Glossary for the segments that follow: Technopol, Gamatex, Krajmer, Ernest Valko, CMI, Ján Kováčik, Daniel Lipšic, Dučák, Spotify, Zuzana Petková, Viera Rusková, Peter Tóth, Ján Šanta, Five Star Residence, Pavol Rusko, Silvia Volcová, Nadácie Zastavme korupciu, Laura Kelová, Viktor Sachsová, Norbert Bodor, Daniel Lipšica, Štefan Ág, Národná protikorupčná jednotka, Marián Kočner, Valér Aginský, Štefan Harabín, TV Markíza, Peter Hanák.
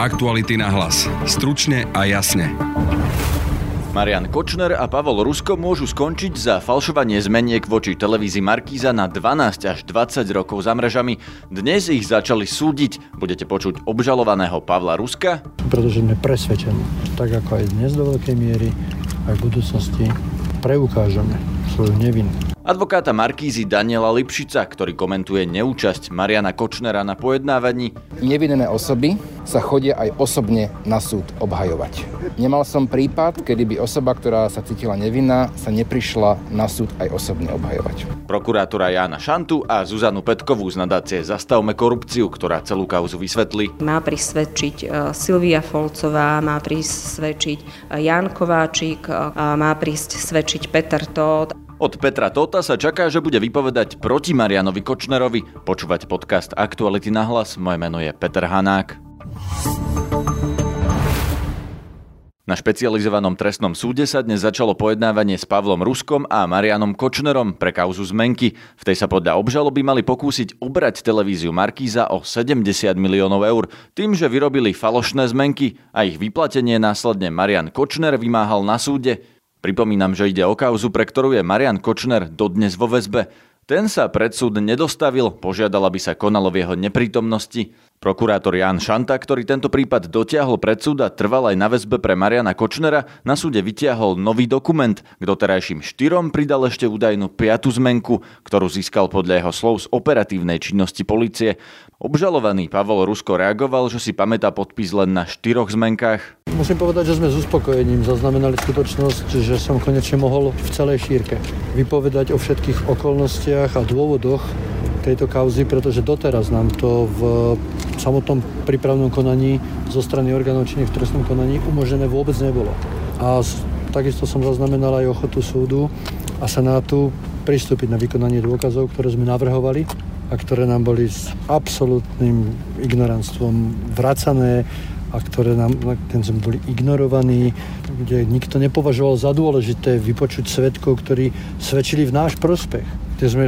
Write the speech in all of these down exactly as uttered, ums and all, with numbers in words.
Aktuality na hlas. Stručne a jasne. Marián Kočner a Pavol Rusko môžu skončiť za falšovanie zmeniek voči televízii Markíza na dvanásť až dvadsať rokov za mrežami. Dnes ich začali súdiť. Budete počuť obžalovaného Pavla Ruska. Pretože sme presvedčení, tak ako aj dnes do veľkej miery, aj v budúcnosti preukážeme svoju nevinu. Advokáta Markízy Daniela Lipšica, ktorý komentuje neúčasť Mariána Kočnera na pojednávaní. Nevinné osoby sa chodia aj osobne na súd obhajovať. Nemal som prípad, kedy by osoba, ktorá sa cítila nevinná, sa neprišla na súd aj osobne obhajovať. Prokurátora Jána Šantu a Zuzanu Petkovú z nadácie Zastavme korupciu, ktorá celú kauzu vysvetlí. Má prisvedčiť Silvia Volcová, má prisvedčiť Ján Kováčik, má prisvedčiť Peter Tóth. Od Petra Tótha sa čaká, že bude vypovedať proti Mariánovi Kočnerovi. Počúvať podcast Aktuality na hlas. Moje meno je Peter Hanák. Na špecializovanom trestnom súde sa dnes začalo pojednávanie s Pavlom Ruskom a Mariánom Kočnerom pre kauzu zmenky. V tej sa podľa obžaloby mali pokúsiť ubrať televíziu Markíza o sedemdesiat miliónov eur, tým, že vyrobili falošné zmenky a ich vyplatenie následne Marián Kočner vymáhal na súde. Pripomínam, že ide o kauzu, pre ktorú je Marián Kočner dodnes vo väzbe. Ten sa pred súd nedostavil, požiadal, aby sa konalo v jeho neprítomnosti. Prokurátor Ján Šanta, ktorý tento prípad dotiahol pred súd a trval aj na väzbe pre Mariána Kočnera, na súde vytiahol nový dokument, k doterajším štyrom pridal ešte údajnú piatu zmenku, ktorú získal podľa jeho slov z operatívnej činnosti polície. Obžalovaný Pavol Rusko reagoval, že si pamätá podpis len na štyroch zmenkách. Musím povedať, že sme s uspokojením zaznamenali skutočnosť, že som konečne mohol v celej šírke vypovedať o všetkých okolnostiach a dôvodoch tejto kauzy, pretože doteraz nám to v samotnom prípravnom konaní zo strany orgánov činných v trestnom konaní umožnené vôbec nebolo. A takisto som zaznamenal aj ochotu súdu a senátu pristúpiť na vykonanie dôkazov, ktoré sme navrhovali a ktoré nám boli s absolútnym ignoranstvom vracané a ktoré nám, ten sme boli ignorovaní, kde nikto nepovažoval za dôležité vypočuť svedkov, ktorí svedčili v náš prospech. Kde sme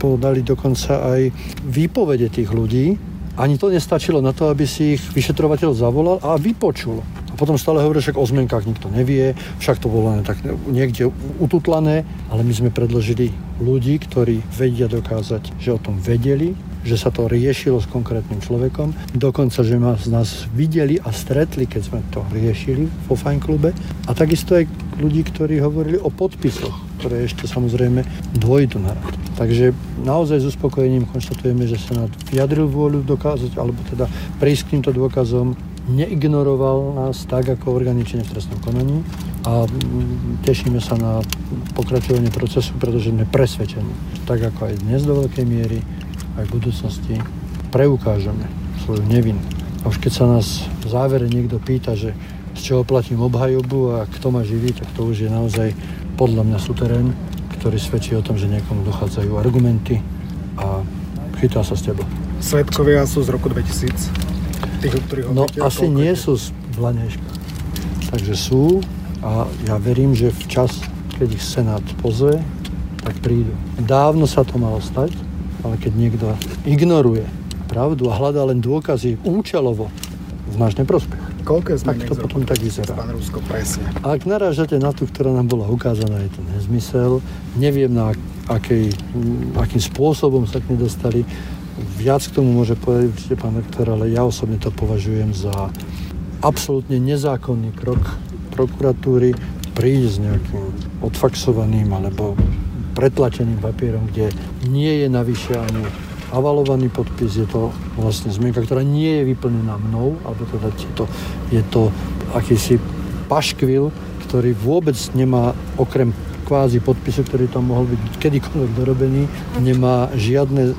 podali dokonca aj výpovede tých ľudí. Ani to nestačilo na to, aby si ich vyšetrovateľ zavolal a vypočul. A potom stále hovorí, však o zmenkách nikto nevie, však to bolo len tak niekde ututlané, ale my sme predložili ľudí, ktorí vedia dokázať, že o tom vedeli, že sa to riešilo s konkrétnym človekom. Dokonca, že nás, nás videli a stretli, keď sme to riešili vo Fine klube. A takisto aj ľudí, ktorí hovorili o podpisoch, ktoré ešte samozrejme dôjdu na rad. Takže naozaj s uspokojením konštatujeme, že sa nám vyjadril vôľu dokázať, alebo teda prísť k týmto dôkazom, neignoroval nás tak, ako orgány činné v trestnom konaní. A tešíme sa na pokračovanie procesu, pretože sme presvedčení, tak ako aj dnes do veľkej miery, aj v budúcnosti preukážeme svoju nevinu. A už keď sa nás v závere niekto pýta, že z čoho platím obhajobu a kto ma živí, tak to už je naozaj podľa mňa suterén, ktorý svedčí o tom, že niekomu dochádzajú argumenty a chytá sa s tebou. Svedkovia sú z roku dvetisíc? Tých, ktorých no asi nie sú z Blaneška. Takže sú a ja verím, že včas, keď ich Senát pozve, tak prídu. Dávno sa to malo stať, ale keď niekto ignoruje pravdu a hľadá len dôkazy účelovo v náš neprospech, tak to potom tak vyzerá. A ak narážate na tú, ktorá nám bola ukázaná, je to nezmysel. Neviem, na akej, akým spôsobom sa k nej dostali. Viac k tomu môže povedať určite pán rektor, ale ja osobne to považujem za absolútne nezákonný krok prokuratúry prísť s nejakým odfaxovaným alebo pretlačeným papierom, kde nie je navyše ani avalovaný podpis, je to vlastne zmienka, ktorá nie je vyplnená mnou, alebo teda je to, je to akýsi paškvil, ktorý vôbec nemá, okrem kvázi podpisu, ktorý tam mohol byť kedykoľvek dorobený, nemá žiadne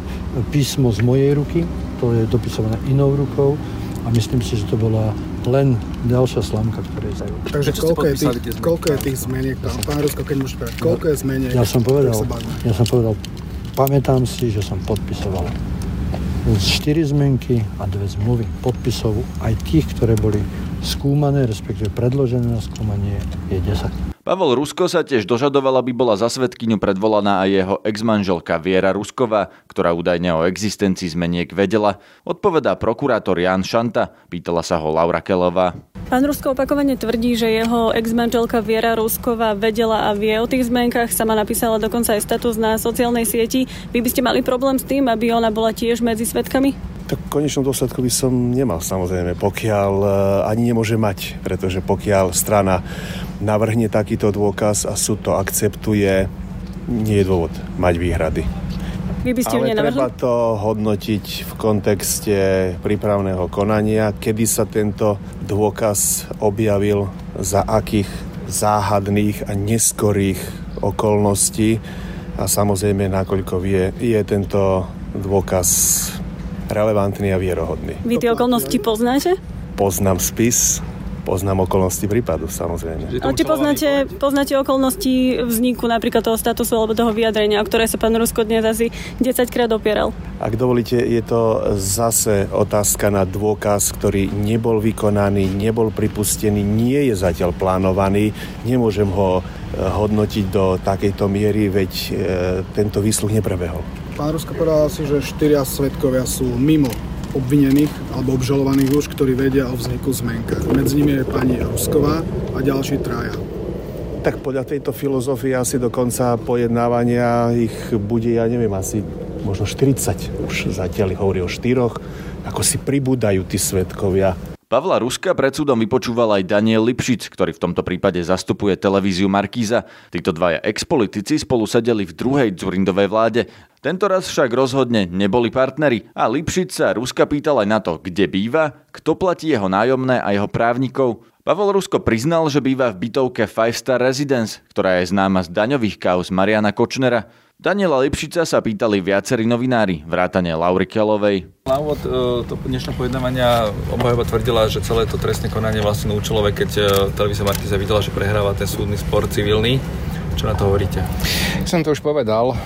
písmo z mojej ruky, to je dopisované inou rukou a myslím si, že to bola len ďalšia slamka, ktorá je zaujímavá. Takže koľko je, tých, koľko je tých zmeniek tam? Pán Rusko, keď môžete povedať, koľko je zmeniek? Ja som povedal, ja som povedal, pamätám si, že som podpisoval štyri zmenky a dve zmluvy podpisov, aj tých, ktoré boli skúmané, respektíve predložené na skúmanie, je desať. Pavol Rusko sa tiež dožadoval, aby bola za svedkyňu predvolaná aj jeho exmanželka Viera Rusková, ktorá údajne o existencii zmeniek vedela. Odpovedá prokurátor Ján Šanta. Pýtala sa ho Laura Kelová. Pán Rusko opakovane tvrdí, že jeho exmanželka Viera Rusková vedela a vie o tých zmenkách. Sama napísala dokonca aj status na sociálnej sieti. Vy by ste mali problém s tým, aby ona bola tiež medzi svedkami? Tak v konečnom dôsledku by som nemal, samozrejme, pokiaľ ani nemôže mať, pretože pokiaľ strana navrhne takýto dôkaz a súd to akceptuje, nie je dôvod mať výhrady. Vy by ste ju nenavrhli? Ale treba to hodnotiť v kontexte prípravného konania, kedy sa tento dôkaz objavil, za akých záhadných a neskorých okolností a samozrejme, nakoľko vie, je tento dôkaz relevantný a vierohodný. Vy tie okolnosti poznáte? Poznám spis. Poznám okolnosti prípadu, samozrejme. Ale či poznáte, poznáte okolnosti vzniku napríklad toho statusu alebo toho vyjadrenia, o ktoré sa pán Rusko dnes asi desaťkrát opieral? Ak dovolíte, je to zase otázka na dôkaz, ktorý nebol vykonaný, nebol pripustený, nie je zatiaľ plánovaný. Nemôžem ho hodnotiť do takejto miery, veď tento výsluh neprebehol. Pán Rusko povedal si, že štyria svedkovia sú mimo obvinených alebo obžalovaných už, ktorí vedia o vzniku zmenka. Medzi nimi je pani Rusková a ďalší traja. Tak podľa tejto filozofie asi do konca pojednávania ich bude, ja neviem, asi možno štyridsať. Už zatiaľ hovorí o štyroch, ako si pribúdajú tí svedkovia. Pavla Ruska pred súdom vypočúval aj Daniel Lipšic, ktorý v tomto prípade zastupuje televíziu Markíza. Títo dvaja expolitici spolu sedeli v druhej Dzurindovej vláde. Tentoraz však rozhodne neboli partneri a Lipšic sa Ruska pýtal aj na to, kde býva, kto platí jeho nájomné a jeho právnikov. Pavol Rusko priznal, že býva v bytovke Five Star Residence, ktorá je známa z daňových kauz Mariána Kočnera. Daniela Lipšica sa pýtali viacerí novinári, vrátane Laury Kelovej. Na úvod to dnešného pojednávania obhajoba tvrdila, že celé to trestné konanie vlastne účelové, keď televízia Markíza videla, že prehráva ten súdny spor civilný. Čo na to hovoríte? Som to už povedal.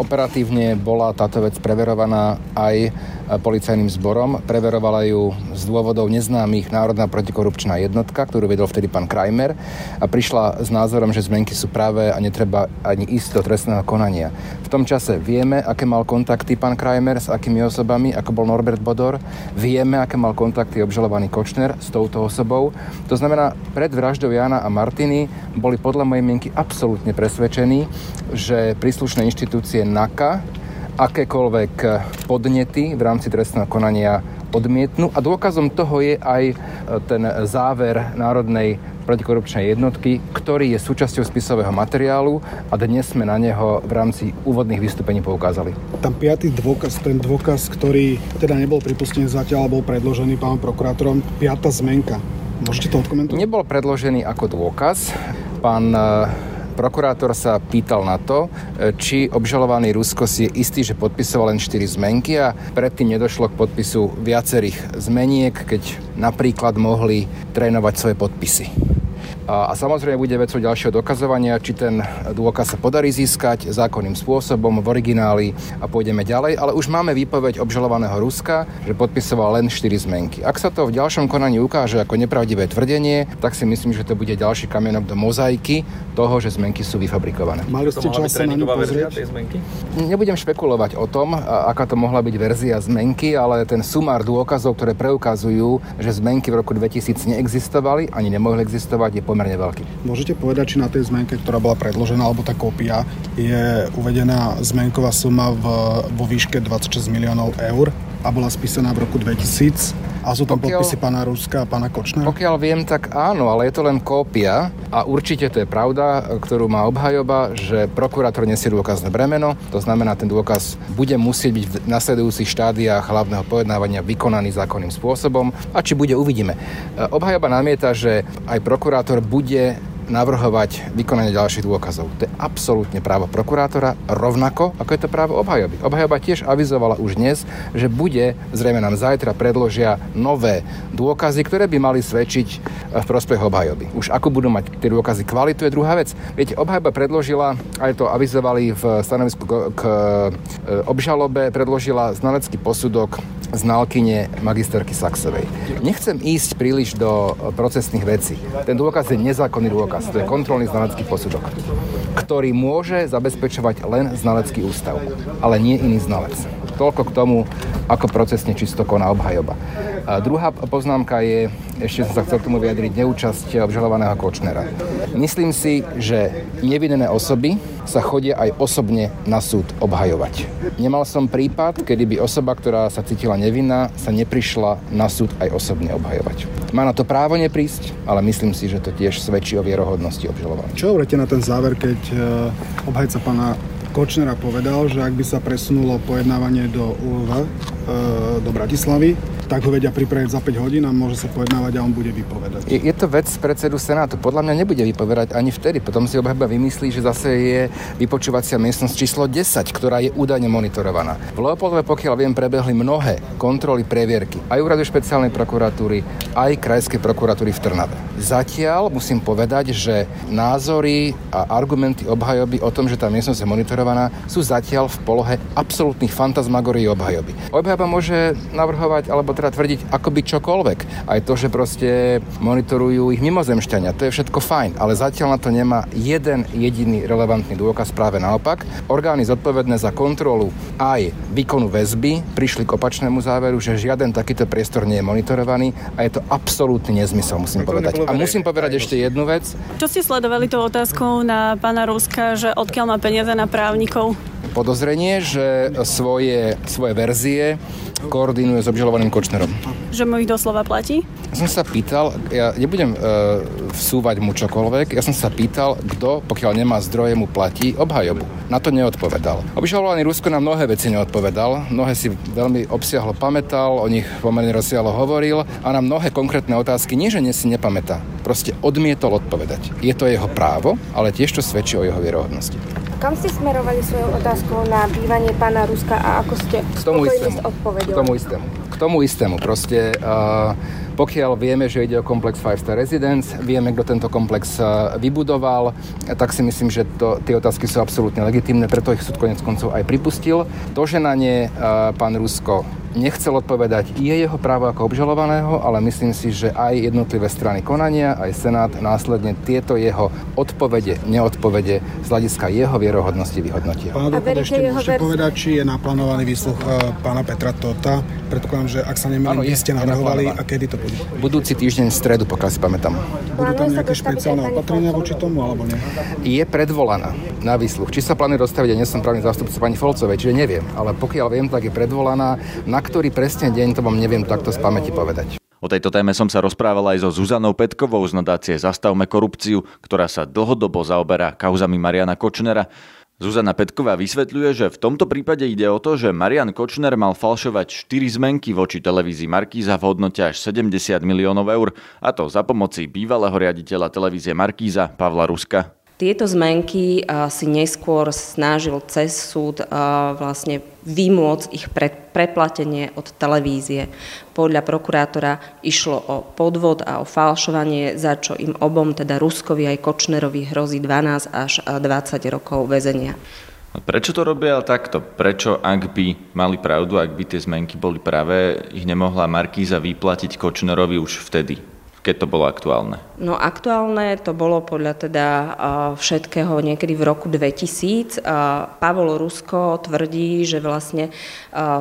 Operatívne bola táto vec preverovaná aj policajným zborom. Preverovala ju z dôvodov neznámych Národná protikorupčná jednotka, ktorú vedol vtedy pán Krajmer, a prišla s názorom, že zmenky sú práve a netreba ani ísť do trestného konania. V tom čase vieme, aké mal kontakty pán Krajmer, s akými osobami, ako bol Norbert Bodor. Vieme, aké mal kontakty obžalovaný Kočner s touto osobou. To znamená, pred vraždou Jána a Martiny boli podľa mojej mienky absolútne presvedčení, že príslušné inštitúcie en á ká akékoľvek podnety v rámci trestného konania odmietnú. A dôkazom toho je aj ten záver Národnej protikorupčnej jednotky, ktorý je súčasťou spisového materiálu a dnes sme na neho v rámci úvodných vystúpení poukázali. Tam piaty dôkaz, ten dôkaz, ktorý teda nebol pripustený zatiaľ, bol predložený pánom prokurátorom, piata zmenka. Môžete to odkomentovať? Nebol predložený ako dôkaz. Pán prokurátor sa pýtal na to, či obžalovaný Rusko si je istý, že podpisoval len štyri zmenky a predtým nedošlo k podpisu viacerých zmeniek, keď napríklad mohli trénovať svoje podpisy. A, a samozrejme bude vecou ďalšieho dokazovania, či ten dôkaz sa podarí získať zákonným spôsobom v origináli a pôjdeme ďalej, ale už máme výpoveď obžalovaného Ruska, že podpisoval len štyri zmenky. Ak sa to v ďalšom konaní ukáže ako nepravdivé tvrdenie, tak si myslím, že to bude ďalší kamienok do mozaiky toho, že zmenky sú vyfabrikované. Mali ste čas sa na ňu pozrieť? Nebudem špekulovať o tom, aká to mohla byť verzia zmenky, ale ten sumár dôkazov, ktoré preukazujú, že zmenky v roku dvetisíc neexistovali, ani nemohli existovať, je pomerne veľký. Môžete povedať, či na tej zmenke, ktorá bola predložená, alebo tá kópia, je uvedená zmenková suma v, vo výške dvadsaťšesť miliónov eur a bola spísaná v roku dvetisíc? A sú tam pokiaľ, podpisy pána Ruska a pána Kočnera? Pokiaľ viem, tak áno, ale je to len kópia a určite to je pravda, ktorú má obhajoba, že prokurátor nesie dôkazné bremeno, to znamená, ten dôkaz bude musieť byť v nasledujúcich štádiách hlavného pojednávania vykonaný zákonným spôsobom a či bude, uvidíme. Obhajoba namieta, že aj prokurátor bude navrhovať vykonanie ďalších dôkazov. To je absolútne právo prokurátora, rovnako ako je to právo obhajoby. Obhajoba tiež avizovala už dnes, že bude, zrejme nám zajtra predložia nové dôkazy, ktoré by mali svedčiť v prospech obhajoby. Už ako budú mať tie dôkazy kvalitu je druhá vec. Viete, obhajoba predložila, aj to avizovali v stanovisku k obžalobe, predložila znalecký posudok znalkyne magisterky Sachsovej. Nechcem ísť príliš do procesných vecí. Ten dôkaz je nezákonný dôkaz. To je kontrolný znalecký posudok, ktorý môže zabezpečovať len znalecký ústav, ale nie iný znalec. Toľko k tomu, ako procesne čisto koná obhajoba. A druhá poznámka je, ešte som sa chcel k tomu vyjadriť, neúčasť obžalovaného Kočnera. Myslím si, že nevinné osoby sa chodia aj osobne na súd obhajovať. Nemal som prípad, kedy by osoba, ktorá sa cítila nevinná, sa neprišla na súd aj osobne obhajovať. Má na to právo neprísť, ale myslím si, že to tiež svedčí o vierohodnosti obžalovaného. Čo hovoríte na ten záver, keď obhajca pána Kočnera povedal, že ak by sa presunulo pojednávanie do ú el vé, do Bratislavy, tak ho vedia pripraviť za päť hodín a môže sa pojednávať a on bude vypovedať. Je, je to vec predsedu Senátu. Podľa mňa nebude vypovedať ani vtedy. Potom si obhajba vymyslí, že zase je vypočúvacia miestnosť číslo desať, ktorá je údajne monitorovaná. V Leopoldove, pokiaľ viem, prebehli mnohé kontroly, previerky. Aj úradu špeciálnej prokuratúry, aj krajskej prokuratúry v Trnave. Zatiaľ musím povedať, že názory a argumenty obhajoby o tom, že tá miestnosť je monitorovaná, sú zatiaľ v polohe absolútnych fantasmagórií obhajoby. Obhajba môže navrhovať alebo teda tvrdiť akoby čokoľvek. Aj to, že proste monitorujú ich mimozemšťania, to je všetko fajn, ale zatiaľ na to nemá jeden jediný relevantný dôkaz, práve naopak. Orgány zodpovedné za kontrolu aj výkonu väzby prišli k opačnému záveru, že žiaden takýto priestor nie je monitorovaný a je to absolútny nezmysel, musím povedať. A musím povedať ešte jednu vec. Čo ste sledovali tou otázkou na pána Ruska, že odkiaľ má peniaze na právnikov? Podozrenie, že svoje, svoje verzie koordinuje s obžalovaným Kočnerom. Že mu ich doslova platí? Ja som sa pýtal, ja nebudem e, vsúvať mu čokoľvek, ja som sa pýtal, kto, pokiaľ nemá zdroje, mu platí obhajobu. Na to neodpovedal. Obžalovaný Rusko na mnohé veci neodpovedal, mnohé si veľmi obsiahlo pamätal, o nich pomerne rozsiahlo hovoril a na mnohé konkrétne otázky nie, že nie si nepamätá. Proste odmietol odpovedať. Je to jeho právo, ale tiež to svedčí o jeho vierohodnosti. Kam ste smerovali svojou otázkou na bývanie pána Ruska a ako ste spokojnosť odpovedali? K tomu istému. K tomu istému. Proste, uh, pokiaľ vieme, že ide o komplex Five Star Residence, vieme, kto tento komplex uh, vybudoval, tak si myslím, že to, tie otázky sú absolútne legitímne, preto ich súd koniec koncov aj pripustil. To, že na ne uh, pán Rusko nechcel odpovedať, je jeho právo ako obžalovaného, ale myslím si, že aj jednotlivé strany konania, aj Senát následne tieto jeho odpovede, neodpovede z hľadiska jeho vierohodnosti vyhodnotia. Pán Dukon, ešte môžete povedať, či je naplánovaný výsluch pána Petra Tótha. Predpokladám, že ak sa nemýlim, vy ste navrhovali a kedy to bude? Budúci týždeň v stredu, pokiaľ si pamätám. Budú tam nejaké špeciálne opatrenia voči tomu, alebo nie? Je predvolaná na výsluch. Či sa plánuje dostaviť, ja nie som právny zástupca pani Volcovej, čiže neviem, ale pokiaľ viem, tak je predvolaná. Na ktorý presne deň, to vám neviem takto z pamäti povedať. O tejto téme som sa rozprávala aj so Zuzanou Petkovou z nadácie Zastavme korupciu, ktorá sa dlhodobo zaoberá kauzami Mariána Kočnera. Zuzana Petková vysvetľuje, že v tomto prípade ide o to, že Marián Kočner mal falšovať štyri zmenky voči televízii Markíza v hodnote až sedemdesiat miliónov eur, a to za pomoci bývalého riaditeľa televízie Markíza Pavla Ruska. Tieto zmenky si neskôr snažil cez súd vlastne vymôcť ich preplatenie od televízie. Podľa prokurátora išlo o podvod a o falšovanie, za čo im obom, teda Ruskovi aj Kočnerovi, hrozí dvanásť až dvadsať rokov väzenia. Prečo to robia takto? Prečo, ak by mali pravdu, ak by tie zmenky boli pravé, ich nemohla Markíza vyplatiť Kočnerovi už vtedy? Keď to bolo aktuálne? No aktuálne to bolo podľa teda všetkého niekedy v roku dvetisíc. Pavol Rusko tvrdí, že vlastne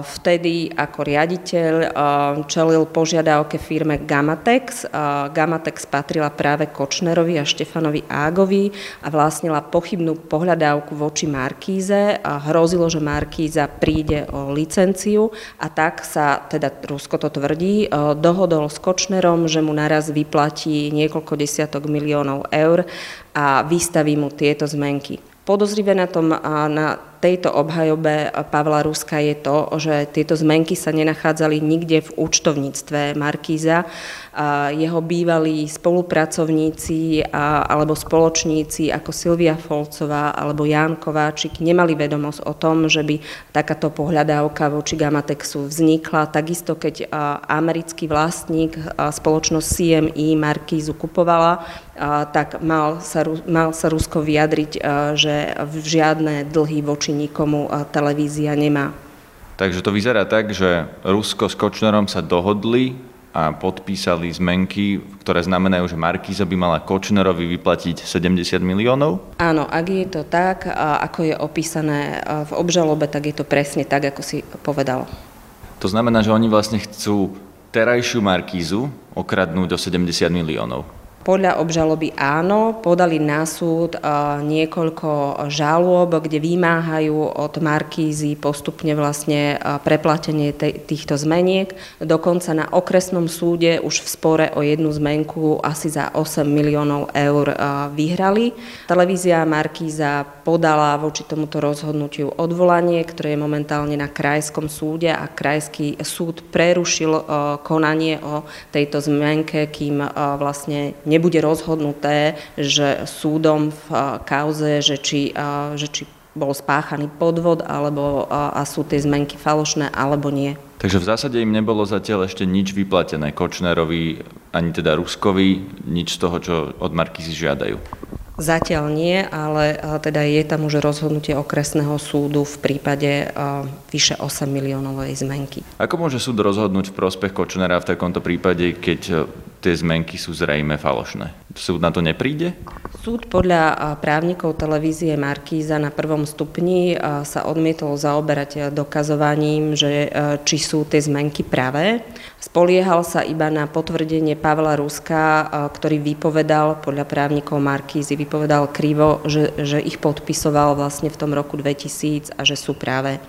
vtedy ako riaditeľ čelil požiadavke firme Gamatex. Gamatex patrila práve Kočnerovi a Štefanovi Ágovi a vlastnila pochybnú pohľadávku voči Markíze. Hrozilo, že Markíza príde o licenciu a tak sa, teda Rusko to tvrdí, dohodol s Kočnerom, že mu naraz vyplatí niekoľko desiatok miliónov eur a vystaví mu tieto zmenky. Podozrivé na tom, na tejto obhajobe Pavla Ruska je to, že tieto zmenky sa nenachádzali nikde v účtovníctve Markíza. Jeho bývalí spolupracovníci alebo spoločníci ako Silvia Volcová alebo Ján Kováčik nemali vedomosť o tom, že by takáto pohľadávka voči Gamatexu vznikla. Takisto, keď americký vlastník spoločnosť C M I Markízu kupovala, tak mal sa, mal sa Rusko vyjadriť, že žiadne dlhy voči nikomu televízia nemá. Takže to vyzerá tak, že Rusko s Kočnerom sa dohodli a podpísali zmenky, ktoré znamenajú, že Markíza by mala Kočnerovi vyplatiť sedemdesiat miliónov? Áno, ak je to tak, ako je opísané v obžalobe, tak je to presne tak, ako si povedal. To znamená, že oni vlastne chcú terajšiu Markízu okradnúť o sedemdesiat miliónov. Podľa obžaloby áno, podali na súd niekoľko žalôb, kde vymáhajú od Markízy postupne vlastne preplatenie týchto zmeniek. Dokonca na okresnom súde už v spore o jednu zmenku asi za osem miliónov eur vyhrali. Televízia Markíza podala voči tomuto rozhodnutiu odvolanie, ktoré je momentálne na krajskom súde a krajský súd prerušil konanie o tejto zmenke, kým vlastne nebude rozhodnuté, že súdom v kauze, že či, že či bol spáchaný podvod alebo a sú tie zmenky falošné alebo nie. Takže v zásade im nebolo zatiaľ ešte nič vyplatené Kočnerovi, ani teda Ruskovi, nič z toho, čo od Markízy žiadajú. Zatiaľ nie, ale teda je tam už rozhodnutie okresného súdu v prípade vyše osem miliónovej zmenky. Ako môže súd rozhodnúť v prospech Kočnera v takomto prípade, keď tie zmenky sú zrejme falošné? Súd na to nepríde? Súd podľa právnikov televízie Markíza na prvom stupni sa odmietol zaoberať dokazovaním, že či sú tie zmenky pravé. Spoliehal sa iba na potvrdenie Pavla Ruska, ktorý vypovedal, podľa právnikov Markízy, vypovedal krivo, že, že ich podpisoval vlastne v tom roku dvetisíc a že sú práve.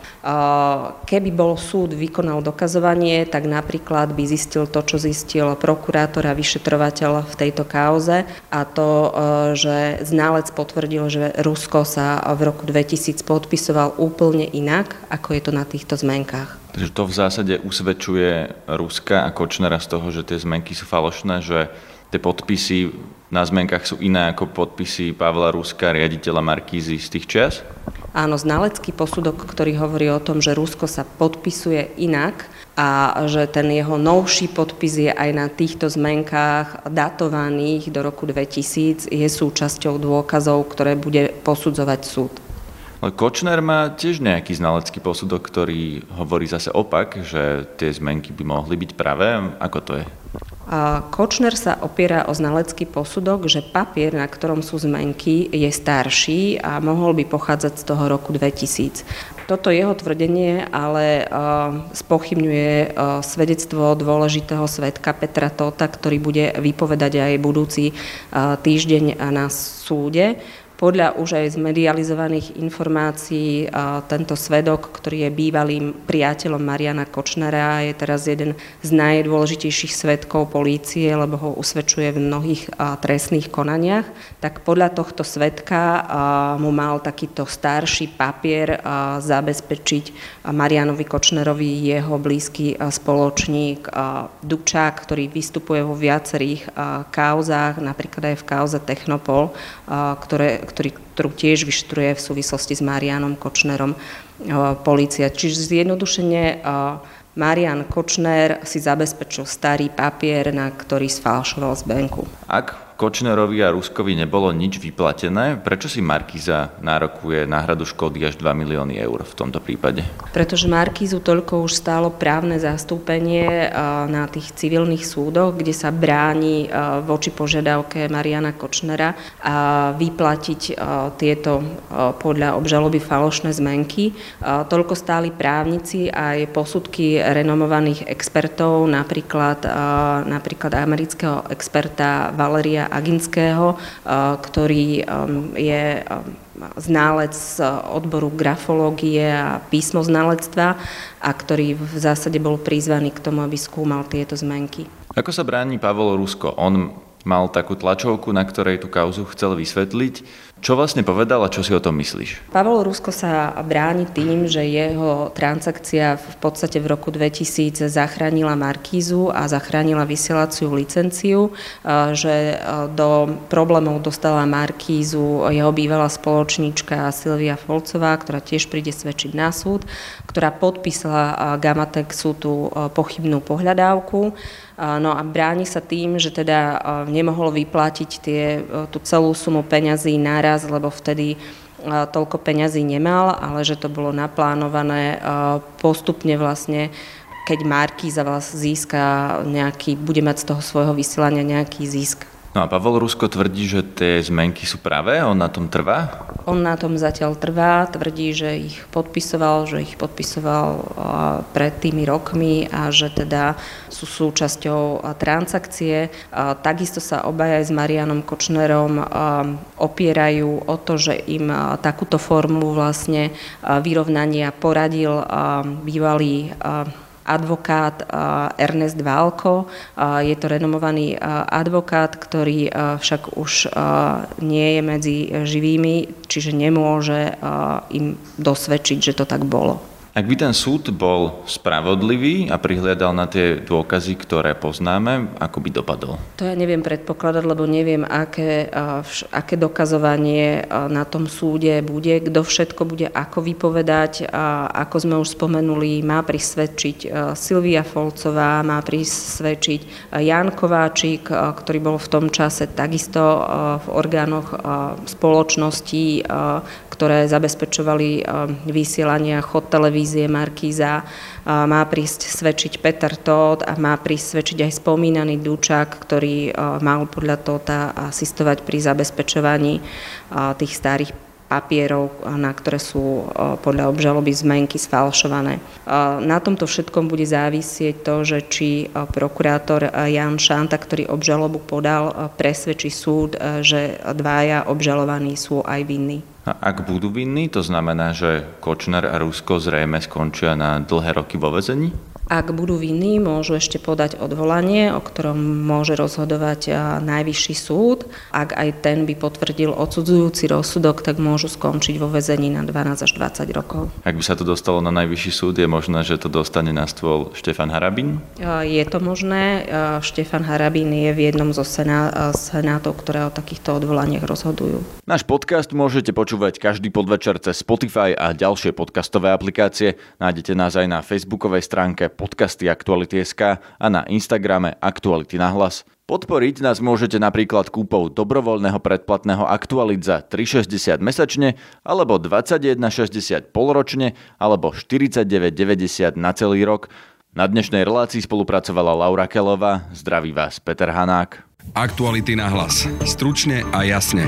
Keby bol súd vykonal dokazovanie, tak napríklad by zistil to, čo zistil prokurátor a vyšetrovateľ v tejto kauze, a to, že znalec potvrdil, že Rusko sa v roku dvetisíc podpisoval úplne inak, ako je to na týchto zmenkách. Takže to v zásade usvedčuje Ruska a Kočnera z toho, že tie zmenky sú falošné, že tie podpisy na zmenkách sú iné ako podpisy Pavla Ruska, riaditeľa Markízy z tých čias? Áno, znalecký posudok, ktorý hovorí o tom, že Rusko sa podpisuje inak a že ten jeho novší podpis je aj na týchto zmenkách datovaných do roku dvetisíc, je súčasťou dôkazov, ktoré bude posudzovať súd. Kočner má tiež nejaký znalecký posudok, ktorý hovorí zase opak, že tie zmenky by mohli byť pravé. Ako to je? Kočner sa opiera o znalecký posudok, že papier, na ktorom sú zmenky, je starší a mohol by pochádzať z toho roku dvetisíc. Toto jeho tvrdenie ale spochybňuje svedectvo dôležitého svedka Petra Tótha, ktorý bude vypovedať aj budúci týždeň na súde. Podľa už aj zmedializovaných informácií tento svedok, ktorý je bývalým priateľom Mariána Kočnera, je teraz jeden z najdôležitejších svedkov polície, lebo ho usvedčuje v mnohých trestných konaniach. Tak podľa tohto svedka mu mal takýto starší papier zabezpečiť Mariánovi Kočnerovi jeho blízky spoločník Dučák, ktorý vystupuje vo viacerých kauzách, napríklad aj v kauze Technopol, ktoré Ktorý, ktorú tiež vyšetruje v súvislosti s Mariánom Kočnerom e, polícia. Čiže zjednodušene e, Marián Kočner si zabezpečil starý papier, na ktorý sfalšoval zmenku. Ak Kočnerovi a Ruskovi nebolo nič vyplatené, prečo si Markíza nárokuje náhradu škody až dva milióny eur v tomto prípade? Pretože Markízu toľko už stálo právne zastúpenie e, na tých civilných súdoch, kde sa bráni e, voči požiadavke Mariána Kočnera a vyplatiť e, tieto e, podľa obžaloby falošné zmenky. E, toľko stáli právnici a aj posudky renomovaných expertov, napríklad, e, napríklad amerického experta Valéria Aginského, e, ktorý e, je... E, ználec z odboru grafológie a písmoználectva a ktorý v zásade bol prizvaný k tomu, aby skúmal tieto zmenky. Ako sa bráni Pavol Rusko? On mal takú tlačovku, na ktorej tú kauzu chcel vysvetliť. Čo vlastne povedal a čo si o tom myslíš? Pavol Rusko sa bráni tým, že jeho transakcia v podstate v roku dvetisíc zachránila Markízu a zachránila vysielaciu licenciu, že do problémov dostala Markízu jeho bývalá spoločníčka Silvia Volcová, ktorá tiež príde svedčiť na súd, ktorá podpísala Gamatexu tú pochybnú pohľadávku. No a bráni sa tým, že teda nemohol vyplatiť tie, tú celú sumu peňazí naraz, lebo vtedy toľko peňazí nemal, ale že to bolo naplánované postupne vlastne, keď Markíza vás získa nejaký, bude mať z toho svojho vysielania nejaký zisk. No a Pavol Rusko tvrdí, že tie zmenky sú pravé, on na tom trvá? On na tom zatiaľ trvá, tvrdí, že ich podpisoval, že ich podpisoval pred tými rokmi a že teda sú súčasťou transakcie. Takisto sa obaja s Mariánom Kočnerom opierajú o to, že im takúto formu vlastne vyrovnania poradil bývalý advokát Ernest Valko. Je to renomovaný advokát, ktorý však už nie je medzi živými, čiže nemôže im dosvedčiť, že to tak bolo. Ak by ten súd bol spravodlivý a prihliadal na tie dôkazy, ktoré poznáme, ako by dopadol? To ja neviem predpokladať, lebo neviem, aké, aké dokazovanie na tom súde bude, kto všetko bude ako vypovedať. A ako sme už spomenuli, má prisvedčiť Silvia Volcová, má prisvedčiť Ján Kováčik, ktorý bol v tom čase takisto v orgánoch spoločnosti, ktoré zabezpečovali vysielania chod televízie, vízie Markíza, má prísť svedčiť Peter Tóth a má prísť svedčiť aj spomínaný Dučák, ktorý mal podľa Tótha asistovať pri zabezpečovaní tých starých papierov, na ktoré sú podľa obžaloby zmenky sfalšované. Na tomto všetkom bude závisieť to, že či prokurátor Ján Šanta, ktorý obžalobu podal, presvedčí súd, že dvaja obžalovaní sú aj vinní. A ak budú vinní, to znamená, že Kočner a Rusko zrejme skončia na dlhé roky vo väzení? Ak budú vinní, môžu ešte podať odvolanie, o ktorom môže rozhodovať najvyšší súd. Ak aj ten by potvrdil odsudzujúci rozsudok, tak môžu skončiť vo väzení na dvanásť až dvadsať rokov. Ak by sa to dostalo na najvyšší súd, je možné, že to dostane na stôl Štefan Harabín? Je to možné. Štefan Harabín je v jednom zo sená, senátov, ktoré o takýchto odvolaniach rozhodujú. Náš podcast môžete počúvať každý podvečer cez Spotify a ďalšie podcastové aplikácie. Nájdete nás aj na facebookovej stránke Podcasty Aktuality bodka es ká a na Instagrame Aktuality na hlas. Podporiť nás môžete napríklad kúpou dobrovoľného predplatného Aktualit za tri šesťdesiat mesačne, alebo dvadsaťjeden šesťdesiat polročne, alebo štyridsaťdeväť deväťdesiat na celý rok. Na dnešnej relácii spolupracovala Laura Kelová. Zdraví vás Peter Hanák. Aktuality na hlas. Stručne a jasne.